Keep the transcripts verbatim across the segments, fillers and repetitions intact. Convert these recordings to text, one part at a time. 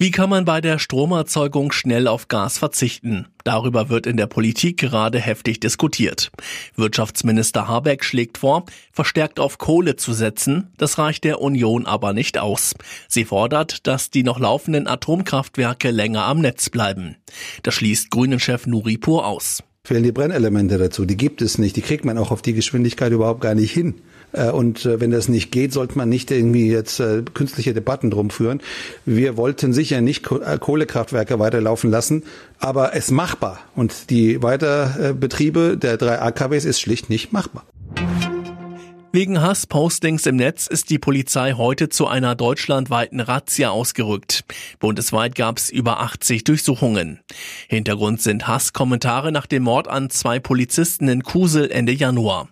Wie kann man bei der Stromerzeugung schnell auf Gas verzichten? Darüber wird in der Politik gerade heftig diskutiert. Wirtschaftsminister Habeck schlägt vor, verstärkt auf Kohle zu setzen. Das reicht der Union aber nicht aus. Sie fordert, dass die noch laufenden Atomkraftwerke länger am Netz bleiben. Das schließt Grünen-Chef Nouripour aus. Fehlen die Brennelemente dazu. Die gibt es nicht. Die kriegt man auch auf die Geschwindigkeit überhaupt gar nicht hin. Und wenn das nicht geht, sollte man nicht irgendwie jetzt künstliche Debatten drum führen. Wir wollten sicher nicht Kohlekraftwerke weiterlaufen lassen, aber es ist machbar. Und die Weiterbetriebe der drei A K Ws ist schlicht nicht machbar. Wegen Hasspostings im Netz ist die Polizei heute zu einer deutschlandweiten Razzia ausgerückt. Bundesweit gab es über achtzig Durchsuchungen. Hintergrund sind Hasskommentare nach dem Mord an zwei Polizisten in Kusel Ende Januar.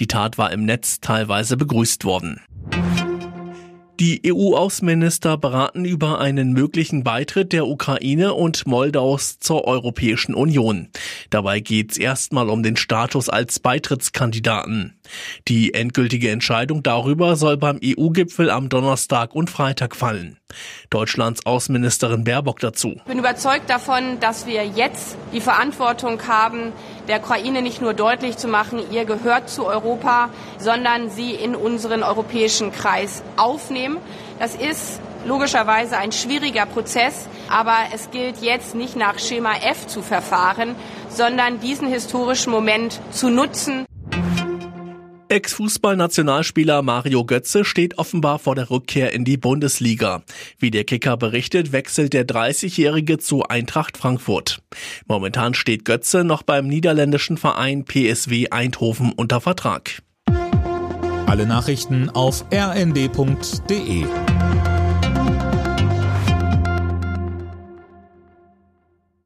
Die Tat war im Netz teilweise begrüßt worden. Die E U-Außenminister beraten über einen möglichen Beitritt der Ukraine und Moldaus zur Europäischen Union. Dabei geht's erstmal um den Status als Beitrittskandidaten. Die endgültige Entscheidung darüber soll beim E U-Gipfel am Donnerstag und Freitag fallen. Deutschlands Außenministerin Baerbock dazu. Ich bin überzeugt davon, dass wir jetzt die Verantwortung haben, der Ukraine nicht nur deutlich zu machen, ihr gehört zu Europa, sondern sie in unseren europäischen Kreis aufnehmen. Das ist logischerweise ein schwieriger Prozess, aber es gilt jetzt nicht nach Schema F zu verfahren, sondern diesen historischen Moment zu nutzen. Ex-Fußball-Nationalspieler Mario Götze steht offenbar vor der Rückkehr in die Bundesliga. Wie der Kicker berichtet, wechselt der dreißigjährige zu Eintracht Frankfurt. Momentan steht Götze noch beim niederländischen Verein P S V Eindhoven unter Vertrag. Alle Nachrichten auf r n d punkt d e.